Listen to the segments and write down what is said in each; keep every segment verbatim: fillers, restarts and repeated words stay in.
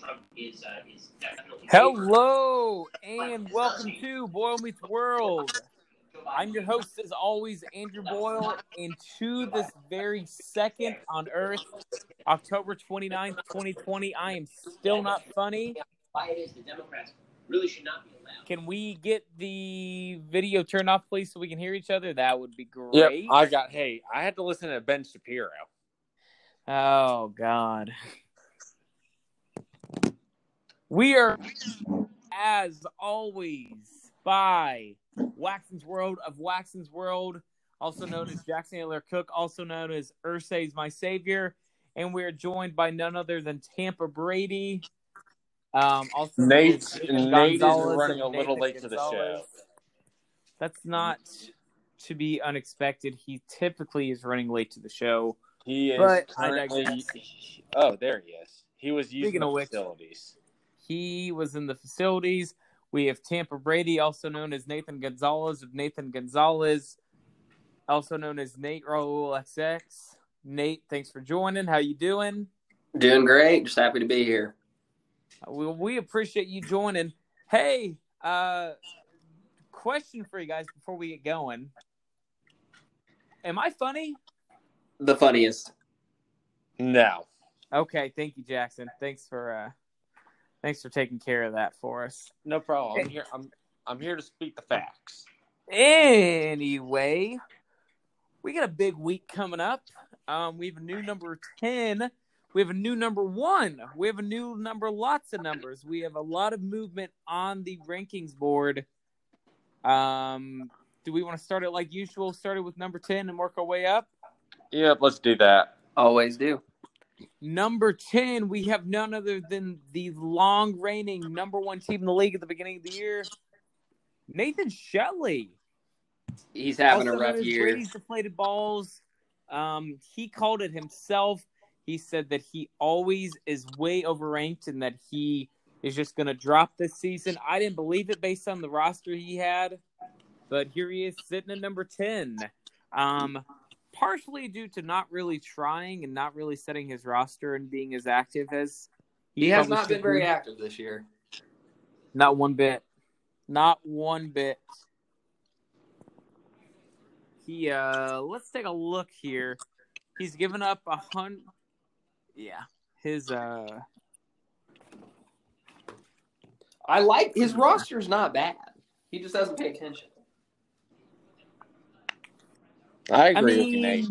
Trump is uh, is definitely. Hello and welcome to Boyle Meets World. I'm your host, as always, Andrew Boyle, and to this very second on Earth, October twenty-ninth, twenty twenty, I am still not funny. Why it is the Democrats really should not be allowed. Can we get the video turned off, please, so we can hear each other? That would be great. Yep, I got, hey, I had to listen to Ben Shapiro. Oh, God. We are, as always, by Waxen's World of Waxen's World, also known as Jackson Taylor Cook, also known as Ursay's My Savior, and we are joined by none other than Tampa Brady. Um, also Nate, Nate is running a little late to the show. That's not to be unexpected. He typically is running late to the show. He is. But currently, oh, there he is. He was using the facilities. He was in the facilities. We have Tampa Brady, also known as Nathan Gonzalez of Nathan Gonzalez, also known as Nate Raul X X. Nate, thanks for joining. How you doing? Doing great. Just happy to be here. Well, we appreciate you joining. Hey, uh, question for you guys before we get going. Am I funny? The funniest. No. Okay, thank you, Jackson. Thanks for... Uh, Thanks for taking care of that for us. No problem. I'm here, I'm, I'm here to speak the facts. Anyway, we got a big week coming up. Um, we have a new number ten. We have a new number one. We have a new number, lots of numbers. We have a lot of movement on the rankings board. Um, do we want to start it like usual, start it with number ten and work our way up? Yep, let's do that. Always do. Number ten, we have none other than the long-reigning number one team in the league at the beginning of the year, Nathan Shelley. He's having also a rough year. Brady's deflated balls. Um, he called it himself. He said that he always is way overranked and that he is just going to drop this season. I didn't believe it based on the roster he had, but here he is sitting at number ten. Um Partially due to not really trying and not really setting his roster and being as active as he, he has not been very active this year. Not one bit. Not one bit. He uh, let's take a look here. He's given up a hundred. Yeah, his uh. I like his roster's not bad. He just doesn't pay attention. I agree I mean, with you, Nate.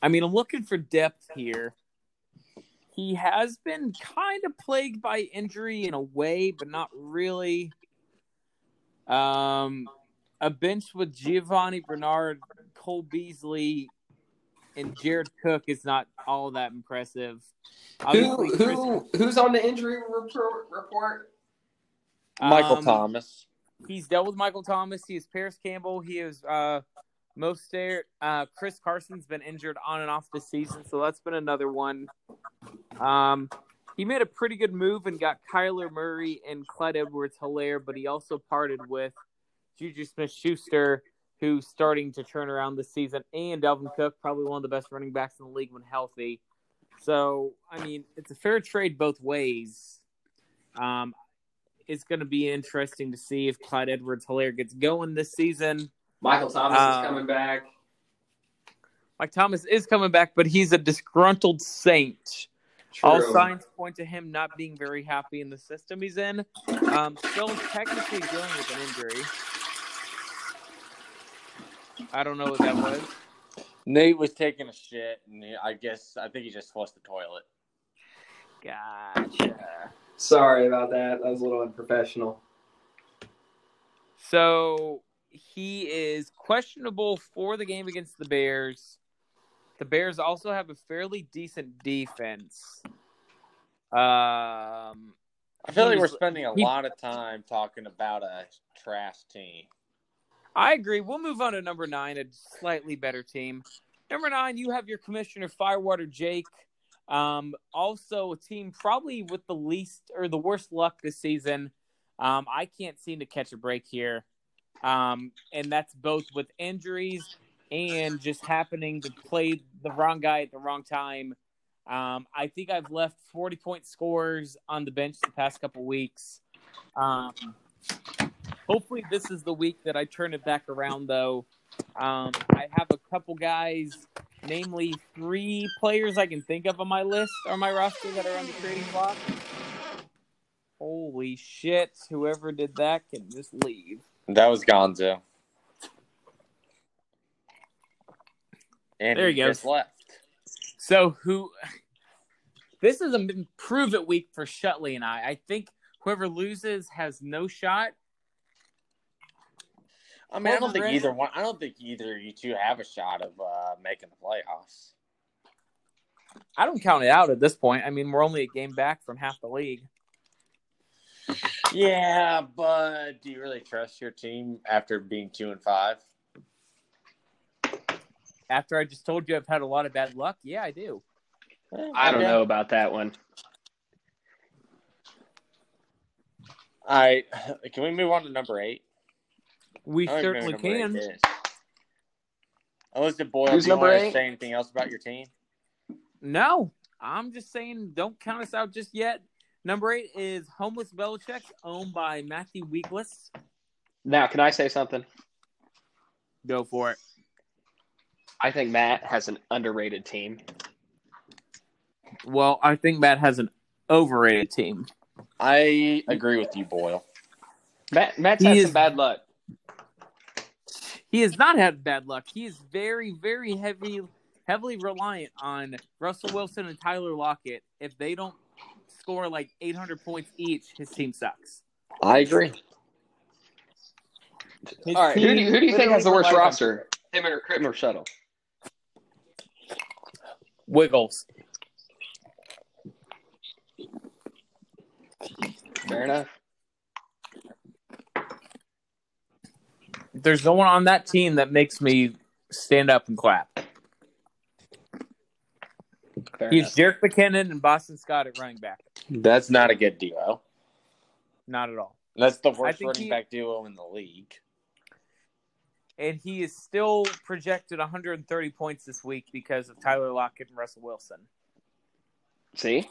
I mean, I'm looking for depth here. He has been kind of plagued by injury in a way, but not really. Um, a bench with Giovanni Bernard, Cole Beasley, and Jared Cook is not all that impressive. Obviously, who, who, Chris, who's on the injury report? Michael um, Thomas. He's dealt with Michael Thomas. He is Paris Campbell. He is uh, Mostert. Uh, Chris Carson's been injured on and off this season, so that's been another one. Um, he made a pretty good move and got Kyler Murray and Clyde Edwards-Helaire, but he also parted with Juju Smith-Schuster, who's starting to turn around this season, and Dalvin Cook, probably one of the best running backs in the league when healthy. So, I mean, it's a fair trade both ways. Um It's going to be interesting to see if Clyde Edwards-Helaire gets going this season. Michael Thomas um, is coming back. Mike Thomas is coming back, but he's a disgruntled saint. True. All signs point to him not being very happy in the system he's in. Um, still technically dealing with an injury. I don't know what that was. Nate was taking a shit, and I guess I think he just flushed the toilet. Gotcha. Sorry about that. That was a little unprofessional. So, he is questionable for the game against the Bears. The Bears also have a fairly decent defense. Um, I feel like we're spending a he, lot of time talking about a trash team. I agree. We'll move on to number nine, a slightly better team. Number nine, you have your commissioner, Firewater Jake. Um, also a team probably with the least or the worst luck this season. Um, I can't seem to catch a break here. Um, and that's both with injuries and just happening to play the wrong guy at the wrong time. Um, I think I've left forty-point scorers on the bench the past couple weeks. Um, hopefully this is the week that I turn it back around, though. Um, I have a couple guys, namely three players I can think of on my list or my roster that are on the trading block. Holy shit. Whoever did that can just leave. That was Gonzo. And there he goes. Just left. So who – this is a prove-it week for Shutley and I. I think whoever loses has no shot. I mean, I don't think either one – I don't think either you two have a shot of uh, making the playoffs. I don't count it out at this point. I mean, we're only a game back from half the league. Yeah, but do you really trust your team after being two and five? After I just told you I've had a lot of bad luck? Yeah, I do. I don't know about that one. All right. Can we move on to number eight? We certainly can. Elizabeth Boyle, do you want to say anything else about your team? No. I'm just saying don't count us out just yet. Number eight is Homeless Belichick, owned by Matthew Weakless. Now, can I say something? Go for it. I think Matt has an underrated team. Well, I think Matt has an overrated team. I agree with you, Boyle. Matt, Matt's had some bad luck. He has not had bad luck. He is very, very heavy, heavily reliant on Russell Wilson and Tyler Lockett. If they don't score like eight hundred points each, his team sucks. I agree. His All right, who do you, who do you think has the worst roster? Him or Crippen or Shuttle? Wiggles. Fair enough. There's no one on that team that makes me stand up and clap. Fair He's enough. Jerick McKinnon and Boston Scott at running back. That's not a good duo. Not at all. That's the worst running he... back duo in the league. And he is still projected one hundred thirty points this week because of Tyler Lockett and Russell Wilson. See?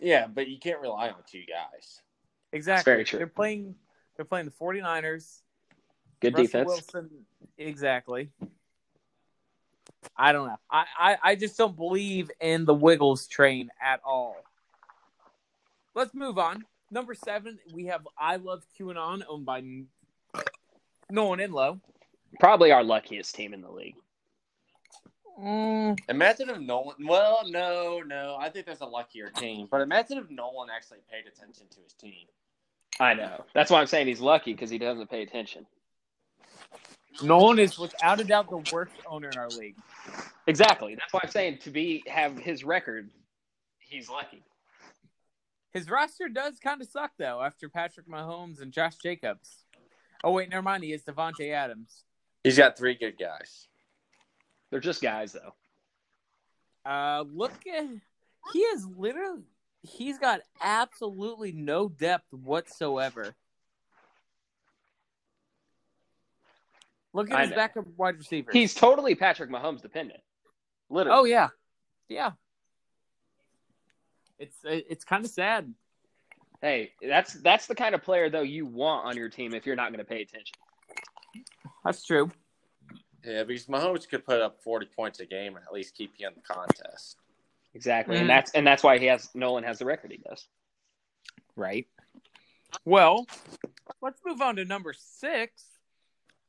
Yeah, but you can't rely on two guys. Exactly. That's very true. They're playing they're playing the 49ers. Good Russell defense. Wilson, exactly. I don't know. I, I, I just don't believe in the Wiggles train at all. Let's move on. Number seven, we have I Love QAnon, owned by Nolan Inlow. Probably our luckiest team in the league. Mm. Imagine if Nolan – well, no, no. I think there's a luckier team. But imagine if Nolan actually paid attention to his team. I know. That's why I'm saying he's lucky, because he doesn't pay attention. Nolan is without a doubt the worst owner in our league. Exactly. That's why I'm saying to be have his record, he's lucky. His roster does kind of suck, though, after Patrick Mahomes and Josh Jacobs. Oh, wait, never mind. He is Davante Adams. He's got three good guys. They're just guys, though. Uh, look at – he is literally – he's got absolutely no depth whatsoever. Look at his backup wide receiver. He's totally Patrick Mahomes dependent. Literally. Oh, yeah. Yeah. It's it's kind of sad. Hey, that's that's the kind of player, though, you want on your team if you're not going to pay attention. That's true. Yeah, because Mahomes could put up forty points a game and at least keep you in the contest. Exactly, mm. and that's and that's why he has Nolan has the record he does. Right. Well, let's move on to number six.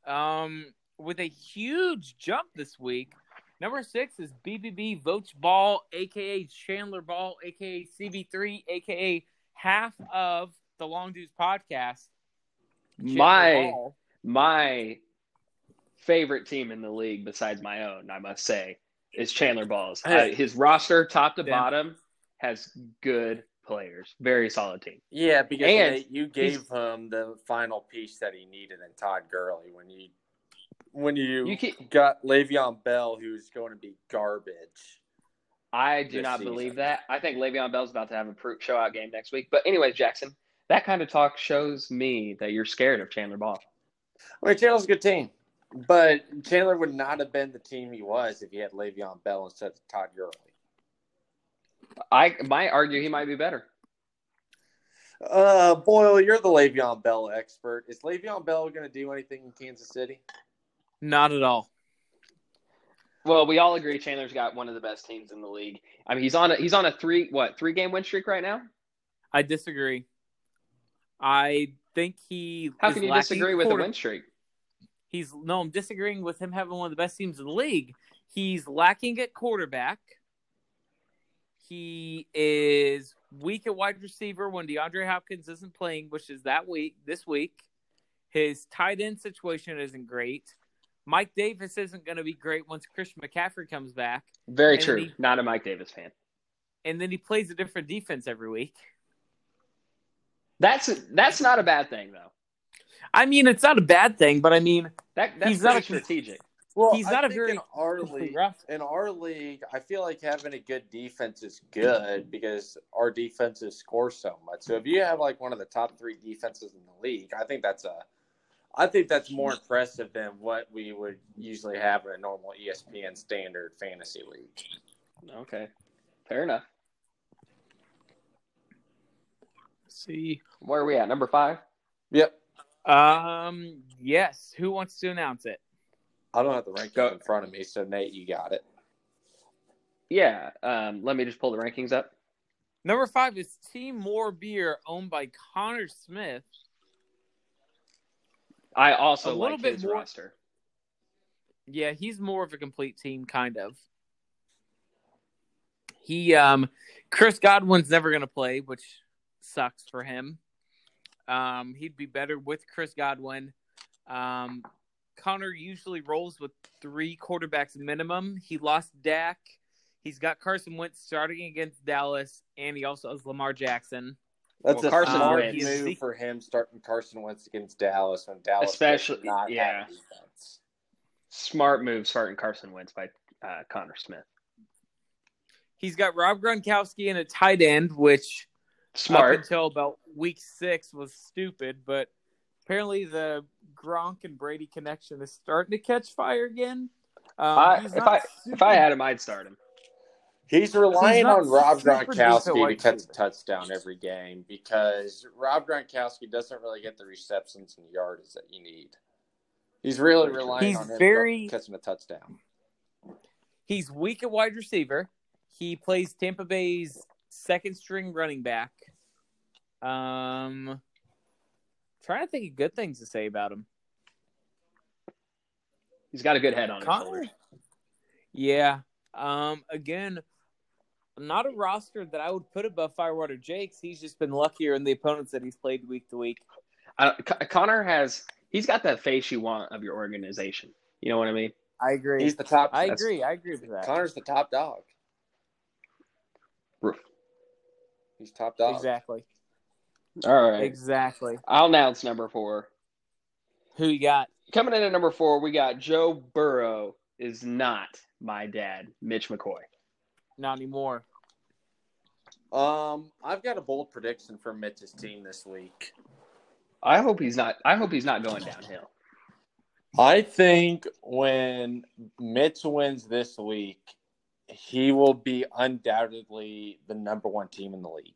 Um, with a huge jump this week, number six is B B B Votes Ball, a k a. Chandler Ball, a k a. C B three, a k a half of the Long Dudes podcast. Chandler my Ball. my favorite team in the league, besides my own, I must say, is Chandler Ball's. Hey. Uh, his roster, top to yeah. bottom, has good players. Very solid team. Yeah, because and you gave him the final piece that he needed in Todd Gurley when you when you, you can, got Le'Veon Bell, who's going to be garbage. I do not season. believe that. I think Le'Veon Bell's about to have a show-out game next week. But anyways, Jackson, that kind of talk shows me that you're scared of Chandler Ball. I mean, Chandler's a good team. But Chandler would not have been the team he was if he had Le'Veon Bell instead of Todd Gurley. I might argue he might be better. Uh, Boyle, you're the Le'Veon Bell expert. Is Le'Veon Bell going to do anything in Kansas City? Not at all. Well, we all agree Chandler's got one of the best teams in the league. I mean, he's on a, he's on a three what three game win streak right now. I disagree. I think he. How can you disagree with a win streak? He's no. I'm disagreeing with him having one of the best teams in the league. He's lacking at quarterback. He is weak at wide receiver when DeAndre Hopkins isn't playing, which is that week. This week, his tight end situation isn't great. Mike Davis isn't going to be great once Christian McCaffrey comes back. Very and true. He, Not a Mike Davis fan. And then he plays a different defense every week. That's that's not a bad thing, though. I mean, it's not a bad thing, but I mean, that that's he's not a, strategic. Well, he's I not a very in our league. In our league, I feel like having a good defense is good because our defenses score so much. So if you have like one of the top three defenses in the league, I think that's a I think that's more impressive than what we would usually have in a normal E S P N standard fantasy league. Okay. Fair enough. Let's see. Where are we at? Number five? Yep. Um, yes. Who wants to announce it? I don't have the rankings in front of me, so Nate, you got it. Yeah. Um, let me just pull the rankings up. Number five is Team More Beer, owned by Connor Smith. I also like his more, roster. Yeah, he's more of a complete team, kind of. He, um, Chris Godwin's never going to play, which sucks for him. Um, he'd be better with Chris Godwin. Um, Connor usually rolls with three quarterbacks minimum. He lost Dak. He's got Carson Wentz starting against Dallas, and he also has Lamar Jackson. That's well, a Carson smart Wentz. move for him, starting Carson Wentz against Dallas when Dallas especially does not yeah. have defense. Smart move, starting Carson Wentz by uh, Connor Smith. He's got Rob Gronkowski in a tight end, which smart up until about week six was stupid, but apparently the Gronk and Brady connection is starting to catch fire again. Um, I, if I super... if I had him, I'd start him. He's relying he's on Rob Gronkowski to catch a touchdown every game because Rob Gronkowski doesn't really get the receptions and yards that you need. He's really relying he's on him very, catching a touchdown. He's weak at wide receiver. He plays Tampa Bay's second string running back. Um, trying to think of good things to say about him. He's got a good head on Connor? his shoulders. Yeah. Um, again, not a roster that I would put above Firewater Jake's. He's just been luckier in the opponents that he's played week to week. Uh, C- Connor has – he's got that face you want of your organization. You know what I mean? I agree. He's the top – I agree. I agree with that. Connor's the top dog. Roof. He's top dog. Exactly. All right. Exactly. I'll announce number four. Who you got? Coming in at number four, we got Joe Burrow is not – my dad, Mitch McCoy. Not anymore. Um, I've got a bold prediction for Mitch's team this week. I hope he's not I hope he's not going downhill. I think when Mitch wins this week, he will be undoubtedly the number one team in the league.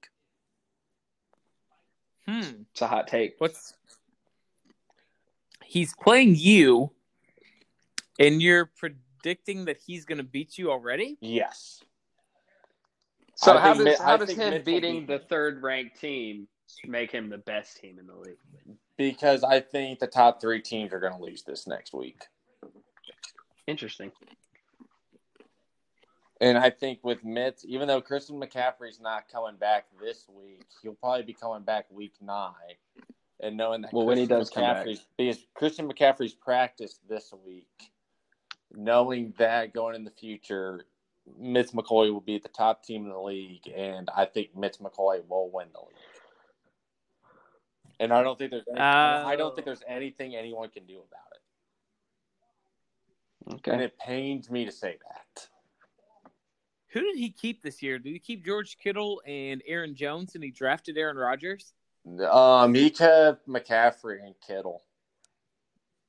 Hmm. It's a hot take. What's he's playing you and you're predicting predicting that he's going to beat you already? Yes. So I how does, how does him beating be... the third-ranked team make him the best team in the league? Because I think the top three teams are going to lose this next week. Interesting. And I think with Mitch, even though Christian McCaffrey's not coming back this week, he'll probably be coming back week nine. And knowing that well, Christian when he does McCaffrey's, because Christian McCaffrey's practiced this week, knowing that going in the future, Mitch McCoy will be the top team in the league, and I think Mitch McCoy will win the league. And I don't think there's any, uh, I don't think there's anything anyone can do about it. Okay. And it pains me to say that. Who did he keep this year? Did he keep George Kittle and Aaron Jones, and he drafted Aaron Rodgers? Um, he kept McCaffrey and Kittle.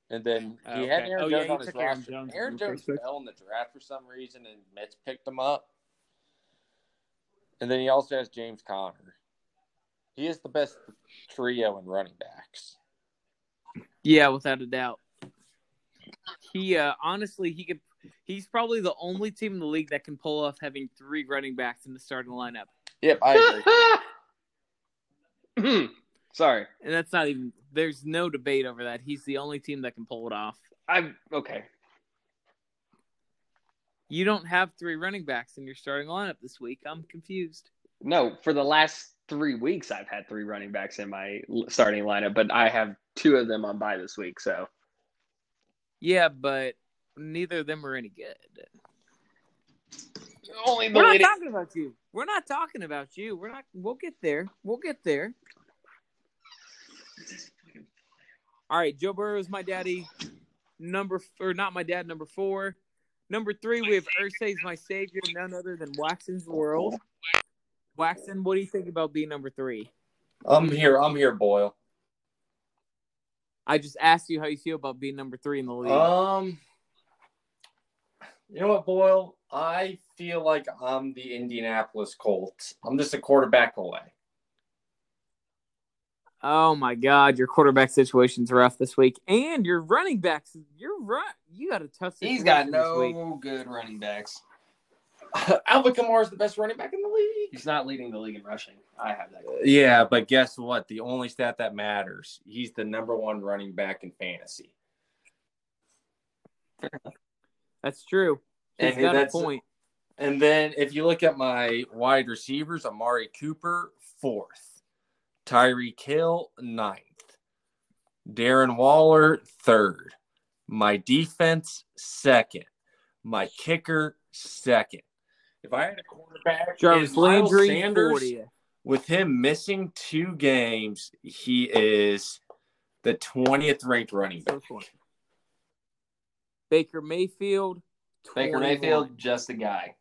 And then he okay. had Aaron oh, Jones yeah, on his roster. Aaron Jones, Aaron Jones fell in the draft for some reason, and Mets picked him up. And then he also has James Conner. He is the best trio in running backs. Yeah, without a doubt. He uh, honestly, he could. He's probably the only team in the league that can pull off having three running backs in the starting lineup. Yep, I agree. Sorry, and that's not even. There's no debate over that. He's the only team that can pull it off. I'm okay. You don't have three running backs in your starting lineup this week. I'm confused. No, for the last three weeks, I've had three running backs in my starting lineup, but I have two of them on bye this week. So, yeah, but neither of them are any good. Only the We're not talking about you. We're not talking about you. We're not. We'll get there. We'll get there. All right, Joe Burrow is my daddy. Number or not my dad. Number four. Number three, we have Ursay's my savior, none other than Waxon's world. Waxon, what do you think about being number three? I'm here. I'm here, Boyle. I just asked you how you feel about being number three in the league. Um, you know what, Boyle? I feel like I'm the Indianapolis Colts. I'm just a quarterback away. Oh my God, your quarterback situation's rough this week, and your running backs. You're right. You got a tough situation. He's got no good running backs. Alvin Kamara's the best running back in the league. He's not leading the league in rushing. I have that. Uh, yeah, but guess what? The only stat that matters. He's the number one running back in fantasy. That's true. He's and got that's, a point. And then if you look at my wide receivers, Amari Cooper fourth, Tyreek Hill ninth, Darren Waller third, my defense second, my kicker second. If I had a quarterback, Jarvis Landry, Sanders, with him missing two games, he is the twentieth ranked running back. Baker Mayfield. Baker Mayfield, just a guy.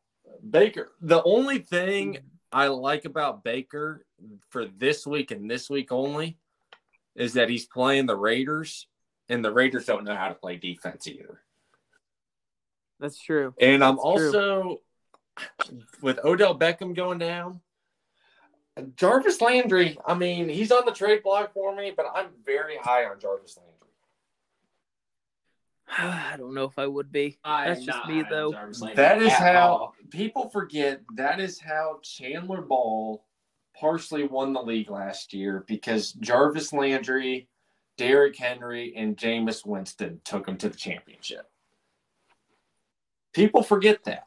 Baker. The only thing I like about Baker for this week and this week only is that he's playing the Raiders, and the Raiders don't know how to play defense either. That's true. And I'm That's also, true. With Odell Beckham going down, Jarvis Landry, I mean, he's on the trade block for me, but I'm very high on Jarvis Landry. I don't know if I would be. That's just me, though. That is how people forget. That is how Chandler Ball partially won the league last year, because Jarvis Landry, Derrick Henry, and Jameis Winston took him to the championship. People forget that.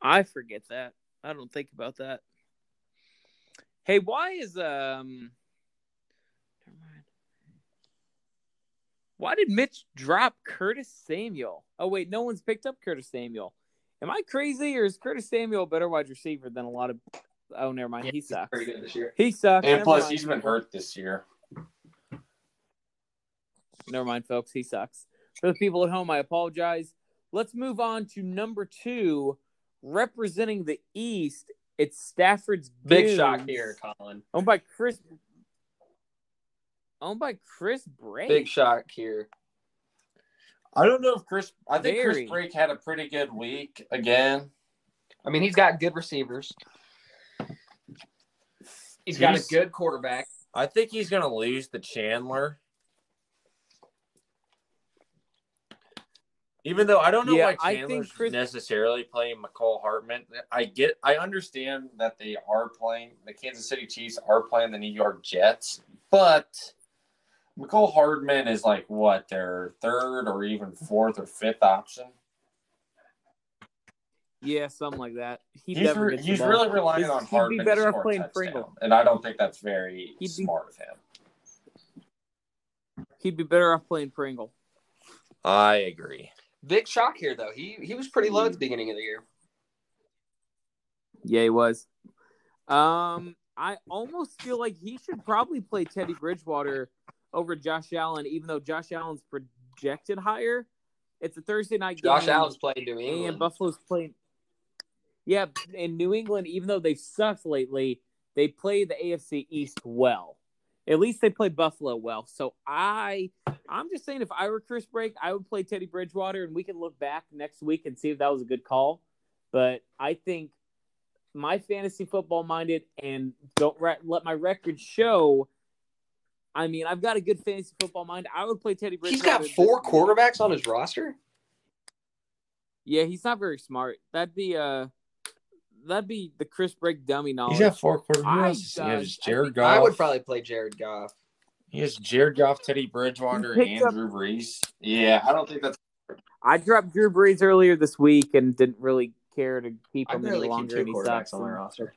I forget that. I don't think about that. Hey, why is um? Why did Mitch drop Curtis Samuel? Oh, wait, no one's picked up Curtis Samuel. Am I crazy, or is Curtis Samuel a better wide receiver than a lot of – oh, never mind. Yeah, he sucks. Pretty good this year. He sucks. And never plus, mind. He's been hurt this year. Never mind, folks. He sucks. For the people at home, I apologize. Let's move on to number two. Representing the East, it's Stafford's Big shock here, Colin. Owned by Chris – Owned by Chris Break. Big shock here. I don't know if Chris – I think Very. Chris Break had a pretty good week again. I mean, he's got good receivers. He's, he's got a good quarterback. I think he's going to lose to Chandler. Even though I don't know yeah, why Chandler's Chris... necessarily playing Mecole Hardman. I get – I understand that they are playing – the Kansas City Chiefs are playing the New York Jets, but – Mecole Hardman is like, what, their third or even fourth or fifth option? Yeah, something like that. He he's never re- he's really relying he's, on Hardman. He'd be better off playing Pringle. And I don't think that's very be, smart of him. He'd be better off playing Pringle. I agree. Big shock here, though. He he was pretty low at the beginning of the year. Yeah, he was. Um, I almost feel like he should probably play Teddy Bridgewater over Josh Allen, even though Josh Allen's projected higher. It's a Thursday night game. Josh Allen's playing New England. And Buffalo's playing. Yeah, in New England, even though they've sucked lately, they play the A F C East well. At least they play Buffalo well. So I, I'm just saying, if I were Chris Break, I would play Teddy Bridgewater, and we can look back next week and see if that was a good call. But I think my fantasy football minded, and don't re- let my record show. I mean, I've got a good fantasy football mind. I would play Teddy Bridgewater. He's got four quarterbacks on his roster? Yeah, he's not very smart. That'd be uh, that'd be the Chris Break dummy knowledge. He's got four quarterbacks. I, he has Jared I Goff. I would probably play Jared Goff. He has Jared Goff, Teddy Bridgewater, and up- Drew Brees. Yeah, I don't think that's – I dropped Drew Brees earlier this week and didn't really care to keep him any longer. Keep two quarterbacks on my roster.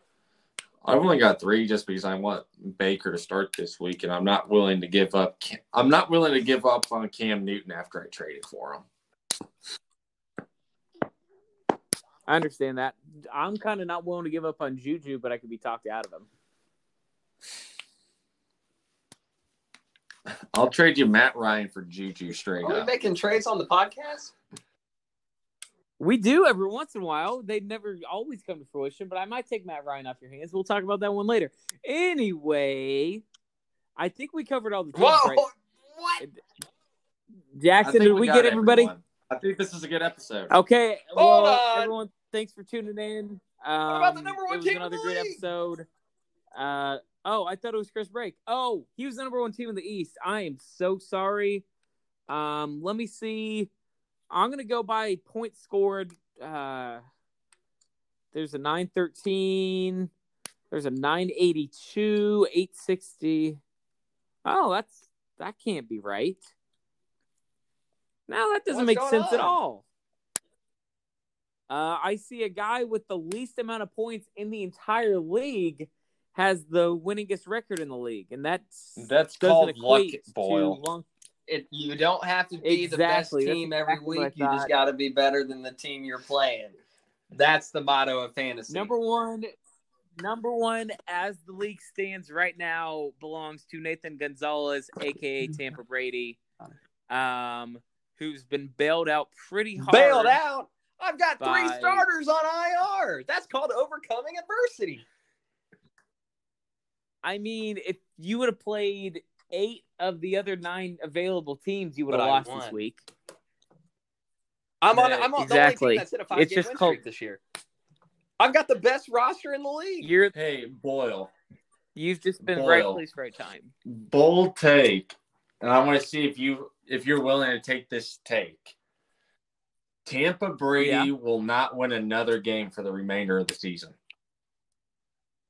I've only got three just because I want Baker to start this week, and I'm not willing to give up. I'm not willing to give up on Cam Newton after I traded for him. I understand that. I'm kind of not willing to give up on Juju, but I could be talked out of him. I'll trade you Matt Ryan for Juju straight up. Are we making trades on the podcast? We do every once in a while. They never always come to fruition, but I might take Matt Ryan off your hands. We'll talk about that one later. Anyway, I think we covered all the teams, Whoa, right? What? Jackson, did we, we get everybody? Everyone. I think this is a good episode. Okay. Hold well, on. Everyone, thanks for tuning in. Um, what about the number one team in the league? It was another great episode. Uh, oh, I thought it was Chris Break. Oh, he was the number one team in the East. I am so sorry. Um, let me see. I'm going to go by points scored. Uh, there's a nine thirteen. There's a nine eighty-two, eight sixty. Oh, that's that can't be right. No, that doesn't What's make sense on? At all. Uh, I see a guy with the least amount of points in the entire league has the winningest record in the league, and that's that's called luck, Boyle. It, you don't have to be exactly. the best team exactly every week. You just got to be better than the team you're playing. That's the motto of fantasy. Number one, number one, as the league stands right now, belongs to Nathan Gonzalez, a k a. Tampa Brady, um, who's been bailed out pretty hard. Bailed out? I've got by... three starters on I R. That's called overcoming adversity. I mean, if you would have played – eight of the other nine available teams you would but have lost this week. I'm on. I'm on exactly. the only team that's hit a five-game win streak this year. I've got the best roster in the league. You're, hey, Boyle. You've just been Boyle. right place, right time. Bold take, and I want to see if you if you're willing to take this take. Tampa Brady yeah. will not win another game for the remainder of the season.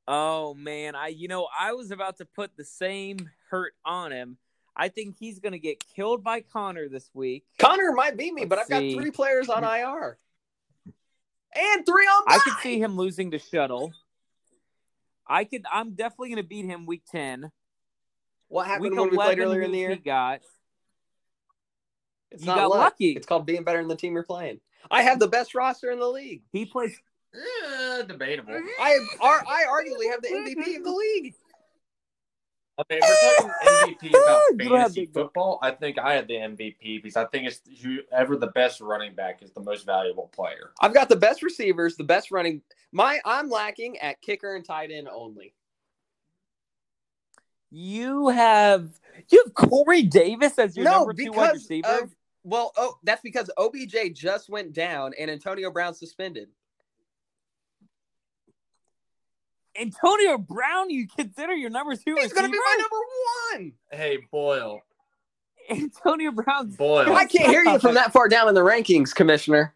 Oh man, I you know I was about to put the same hurt on him. I think he's going to get killed by Connor this week. Connor might beat me, Let's but I've see. got three players on I R and three on. I could see him losing to Shuttle. I could. I'm definitely going to beat him week ten. What happened week when we played earlier in the year? He got. It's not got luck. lucky. It's called being better than the team you're playing. I have the best roster in the league. He plays. Uh, debatable. I are I arguably have the M V P of the league. Okay, we're talking M V P about fantasy football. I think I had the M V P because I think it's whoever the best running back is the most valuable player. I've got the best receivers, the best running. My I'm lacking at kicker and tight end only. You have you have Corey Davis as your no, number two wide receiver. Of, well, oh, that's because O B J just went down and Antonio Brown suspended. Antonio Brown, you consider your number two receiver? He's going to be my number one. Hey, Boyle. Antonio Brown's Boyle. I can't hear you from that far down in the rankings, Commissioner.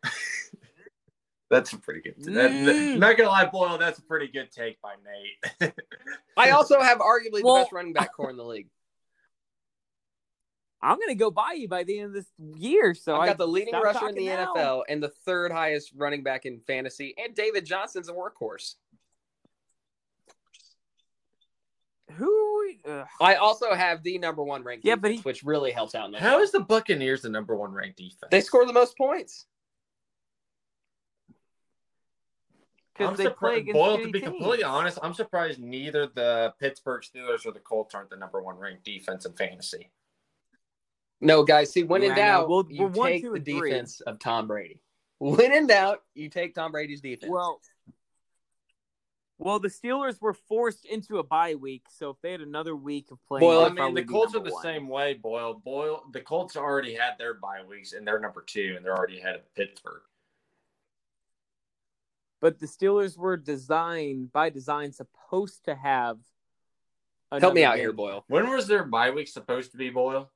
That's a pretty good. That, mm. Not going to lie, Boyle, that's a pretty good take by Nate. I also have arguably well, the best running back core in the league. I'm going to go by you by the end of this year. So I've I got the leading rusher in the now. N F L and the third highest running back in fantasy, and David Johnson's a workhorse. Who? Ugh. I also have the number one ranked yeah, defense, he, which really helps out. In how is the Buccaneers the number one ranked defense? They score the most points. I'm they surprised. Boyle, to be teams. completely honest, I'm surprised neither the Pittsburgh Steelers or the Colts aren't the number one ranked defense in fantasy. No, guys, see, when yeah, in doubt, we'll, you we'll take one, two, the defense three. of Tom Brady. When in doubt, you take Tom Brady's defense. Well. Well, the Steelers were forced into a bye week, so if they had another week of playing, well, I mean, the Colts are the one. same way, Boyle. Boyle, the Colts already had their bye weeks, and they're number two, and they're already ahead of Pittsburgh. but the Steelers were designed by design supposed to have. Help me out game. here, Boyle. When was their bye week supposed to be, Boyle?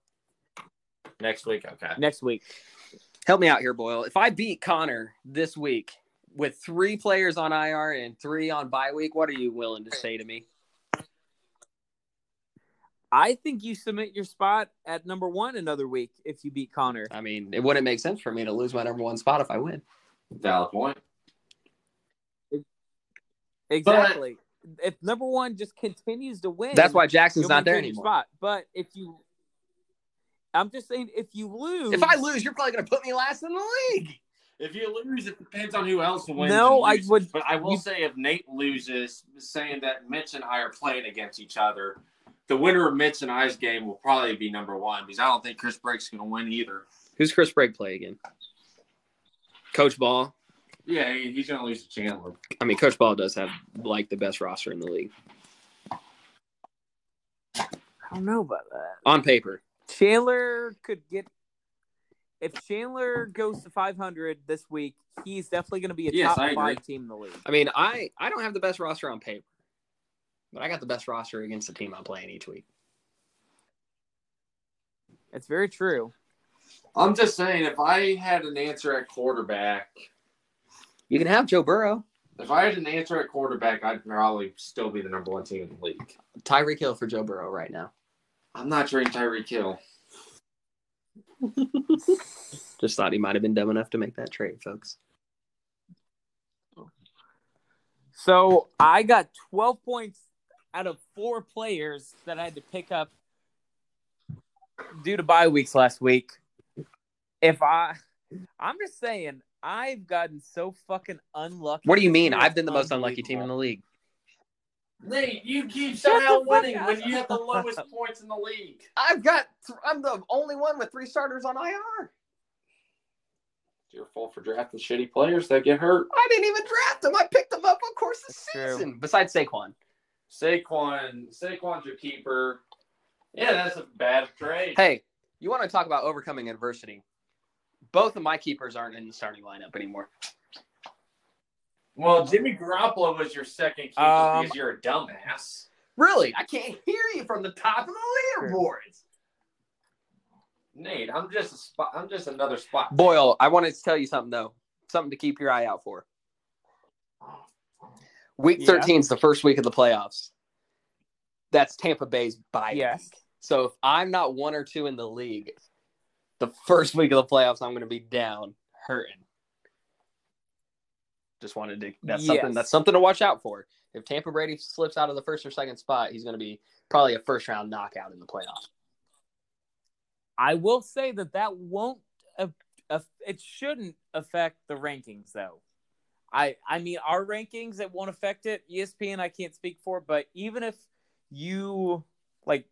Next week, okay. Next week. Help me out here, Boyle. If I beat Connor this week with three players on I R and three on bye week, what are you willing to say to me? I think you submit your spot at number one another week if you beat Connor. I mean, it wouldn't make sense for me to lose my number one spot if I win. Valid point. Exactly. But if number one just continues to win, that's why Jackson's not there anymore. Spot. But if you, I'm just saying, if you lose, if I lose, you're probably going to put me last in the league. If you lose, it depends on who else wins. No, I would. But I will you, say, if Nate loses, saying that Mitch and I are playing against each other, the winner of Mitch and I's game will probably be number one because I don't think Chris Break's going to win either. Who's Chris Break play again? Coach Ball. Yeah, he's going to lose to Chandler. I mean, Coach Ball does have, like, the best roster in the league. I don't know about that. On paper. Chandler could get – if Chandler goes to five hundred this week, he's definitely going to be a yes, top five team in the league. I mean, I, I don't have the best roster on paper, but I got the best roster against the team I'm playing each week. That's very true. I'm just saying, if I had an answer at quarterback – you can have Joe Burrow. If I had an answer at quarterback, I'd probably still be the number one team in the league. Tyreek Hill for Joe Burrow right now. I'm not trading Tyreek Hill. Just thought he might have been dumb enough to make that trade, folks. So I got twelve points out of four players that I had to pick up due to bye weeks last week. If I, I'm just saying. I've gotten so fucking unlucky. What do you mean? I've been the most unlucky team in the league. Nate, you keep somehow winning when you have the lowest points in the league. I've got th- I'm the only one with three starters on I R. You're full for drafting shitty players that get hurt. I didn't even draft them. I picked them up on course of season. True. Besides Saquon. Saquon. Saquon's your keeper. Yeah, that's a bad trade. Hey, you want to talk about overcoming adversity? Both of my keepers aren't in the starting lineup anymore. Well, Jimmy Garoppolo was your second keeper um, because you're a dumbass. Really? I can't hear you from the top of the leaderboards. Nate, I'm just a spot. I'm just another spot. Boyle, I wanted to tell you something though. Something to keep your eye out for. Week thirteen yeah. is the first week of the playoffs. That's Tampa Bay's bye yes. week. So if I'm not one or two in the league. The first week of the playoffs, I'm going to be down, hurting. Just wanted to. That's yes. something. That's something to watch out for. If Tampa Brady slips out of the first or second spot, he's going to be probably a first round knockout in the playoffs. I will say that that won't. Uh, uh, it shouldn't affect the rankings, though. I I mean, our rankings it won't affect it. E S P N, I can't speak for, but even if you like.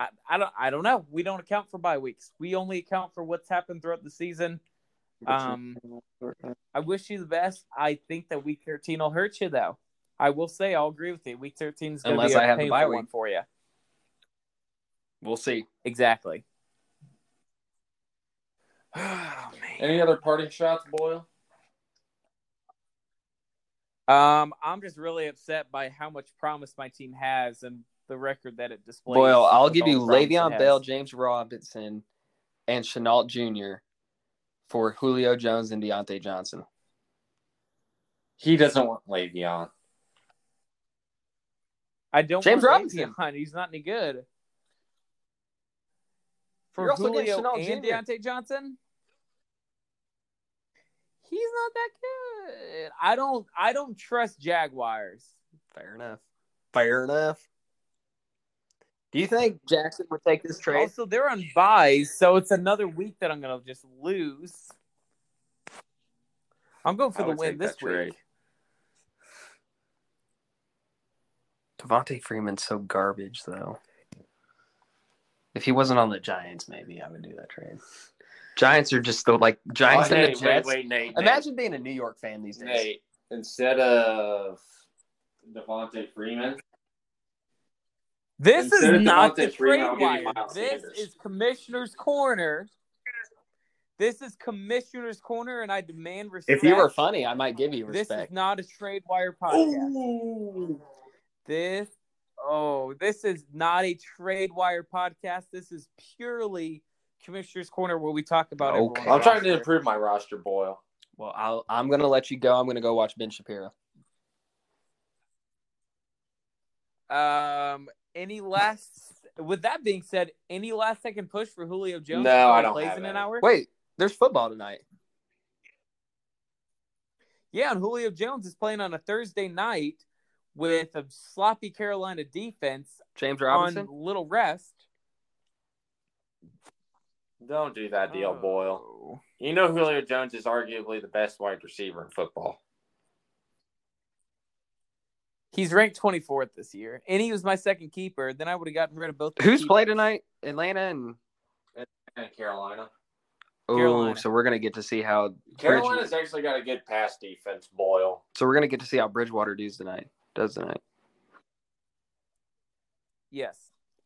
I, I don't. I don't know. We don't account for bye weeks. We only account for what's happened throughout the season. Um, I wish you the best. I think that week thirteen will hurt you, though. I will say I'll agree with you. Week thirteen is going to be a I have painful one for you. We'll see. Exactly. Oh, man. Any other parting shots, Boyle? Um, I'm just really upset by how much promise my team has and. The record that it displays. Boyle, I'll give you Le'Veon Bell, James Robinson, and Chenault Junior for Julio Jones and Deontay Johnson. He doesn't want Le'Veon. I don't James want Le'Veon. Robinson. He's not any good. For You're Julio also and Junior Deontay Johnson? He's not that good. I don't I don't trust Jaguars. Fair enough. Fair enough. Do you think Jackson would take this trade? Also, they're on buys, so it's another week that I'm going to just lose. I'm going for I the win this week. Devontae Freeman's so garbage, though. If he wasn't on the Giants, maybe I would do that trade. Giants are just the, like, Giants oh, and Nate, the Jets. Wait, wait, Nate, Imagine Nate. being a New York fan these days. Nate, instead of Devontae Freeman... This Instead is not the trade wire. This is Commissioner's Corner. This is Commissioner's Corner, and I demand respect. If you were funny, I might give you respect. This is not a Trade Wire podcast. Ooh. This, oh, this is not a Trade Wire podcast. This is purely Commissioner's Corner, where we talk about it. Okay. I'm trying to improve my roster, Boyle. Well, I'll, I'm going to let you go. I'm going to go watch Ben Shapiro. Um, any last – with that being said, any last-second push for Julio Jones? No, I don't have in an hour? Wait, there's football tonight. Yeah, and Julio Jones is playing on a Thursday night with a sloppy Carolina defense. James Robinson? On little rest. Don't do that deal, oh. Boyle. You know Julio Jones is arguably the best wide receiver in football. He's ranked twenty-fourth this year, and he was my second keeper. Then I would have gotten rid of both. Who's keepers. Playing tonight? Atlanta and, and Carolina. Oh, so we're going to get to see how – Carolina's Bridge... actually got a good pass defense, Boyle. So we're going to get to see how Bridgewater does tonight. Does tonight. Yes.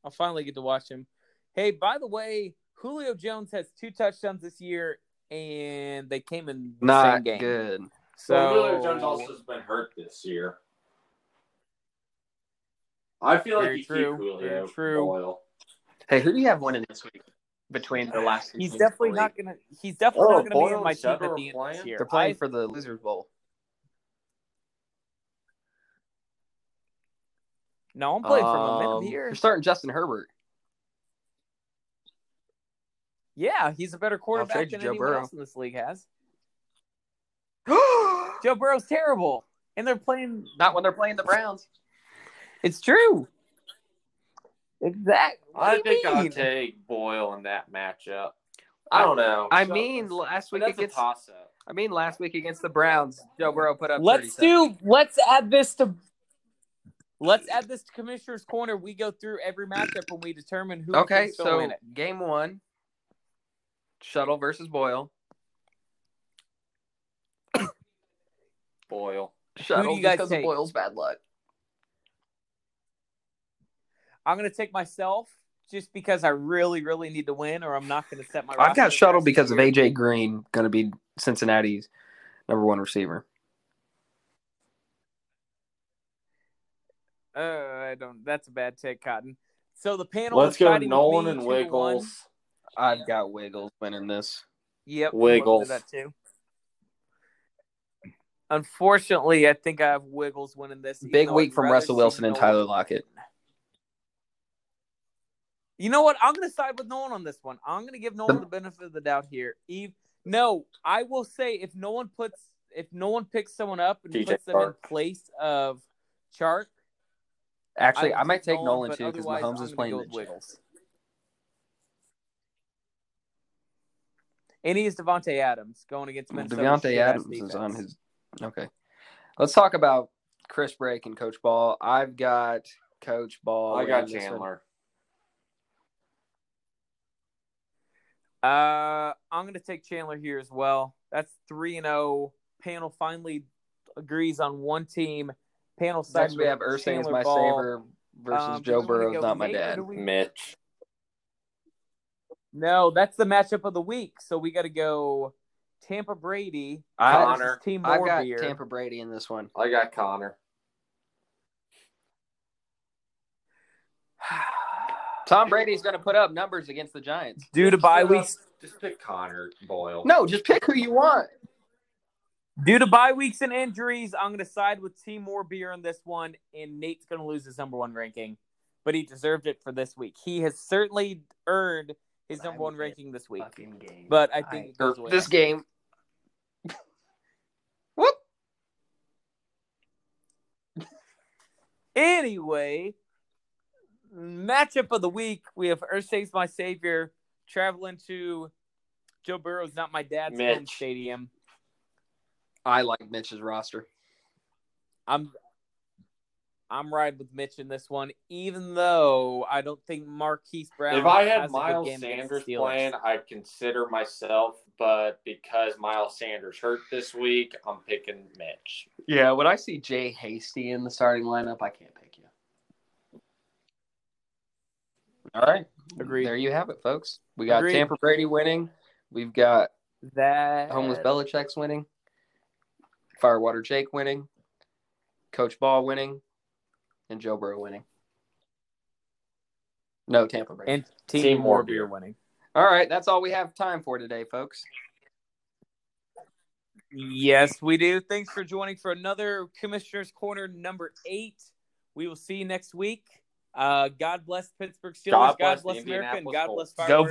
I'll finally get to watch him. Hey, by the way, Julio Jones has two touchdowns this year, and they came in the Not same game. Not good. So well, Julio Jones also has been hurt this year. I feel Very like you true. Keep Julio true. Boyle. Hey, who do you have winning this week between the last two He's definitely not going to He's definitely oh, not going to be on my team at the end of this year. They're playing I, for the Lizard Bowl. No, I'm playing um, for momentum here. You're starting Justin Herbert. Yeah, he's a better quarterback than Joe anyone Burrow. Else in this league has. Joe Burrow's terrible. And they're playing – not when they're playing the Browns. It's true. Exactly. I think mean? I'll take Boyle in that matchup. I don't know. I so, mean, last week against I mean, last week against the Browns, Joe Burrow put up. Let's do. Let's add this to. Let's add this to Commissioner's Corner. We go through every matchup when we determine who. Okay, can still so win it. Game one. Shuttle versus Boyle. Boyle. Shuttle because take? Of Boyle's bad luck. I'm going to take myself just because I really, really need to win, or I'm not going to set my roster. I've got Shuttle because of A J. Green going to be Cincinnati's number one receiver. Uh, I don't. That's a bad take, Cotton. So the panel. Let's go Nolan and Wiggles. I've got Wiggles winning this. Yep, Wiggles. That too. Unfortunately, I think I have Wiggles winning this. Big week from Russell Wilson and Tyler Lockett. You know what? I'm going to side with Nolan on this one. I'm going to give Nolan the benefit of the doubt here. Eve, no, I will say if no one puts, if no one picks someone up and T J puts them Clark. In place of Chark. Actually, I, I might take Nolan, Nolan too because Mahomes is playing the Wiggles. And he is Davante Adams going against Minnesota. Davante Adams is on his. Okay. Let's talk about Chris Break and Coach Ball. I've got Coach Ball. I got Chandler. Uh, I'm going to take Chandler here as well. That's three and oh. Panel finally agrees on one team. Panel sides. We have Erskine as my Ball. Saver versus um, Joe Burrow is not my dad. We... Mitch. No, that's the matchup of the week. So we got to go Tampa Brady. Connor. Team I got beer. Tampa Brady in this one. I got Connor. Tom Brady's going to put up numbers against the Giants. Due to bye week. Just pick Connor Boyle. No, just pick who you want. Due to bye weeks and injuries, I'm going to side with Team More Beer on this one, and Nate's going to lose his number one ranking. But he deserved it for this week. He has certainly earned his number one ranking this week. But I think I it goes away. This game. Whoop. Anyway. Matchup of the week, we have Ursa's My Savior traveling to Joe Burrow's Not My Dad's Mitch. Home stadium. I like Mitch's roster. I'm I'm riding with Mitch in this one, even though I don't think Marquise Brown. If I had Miles Sanders playing, I'd consider myself, but because Miles Sanders hurt this week, I'm picking Mitch. Yeah, when I see Jay Hasty in the starting lineup, I can't pick you. All right. Agreed. There you have it, folks. We got Agreed. Tampa Brady winning. We've got that Homeless Belichick's winning, Firewater Jake winning, Coach Ball winning, and Joe Burrow winning. No, Tampa Bay. And Team, team More Beer winning. All right, that's all we have time for today, folks. Yes, we do. Thanks for joining for another Commissioner's Corner number eight. We will see you next week. Uh, God bless Pittsburgh Steelers. God bless, God bless America. And God bless Firewater.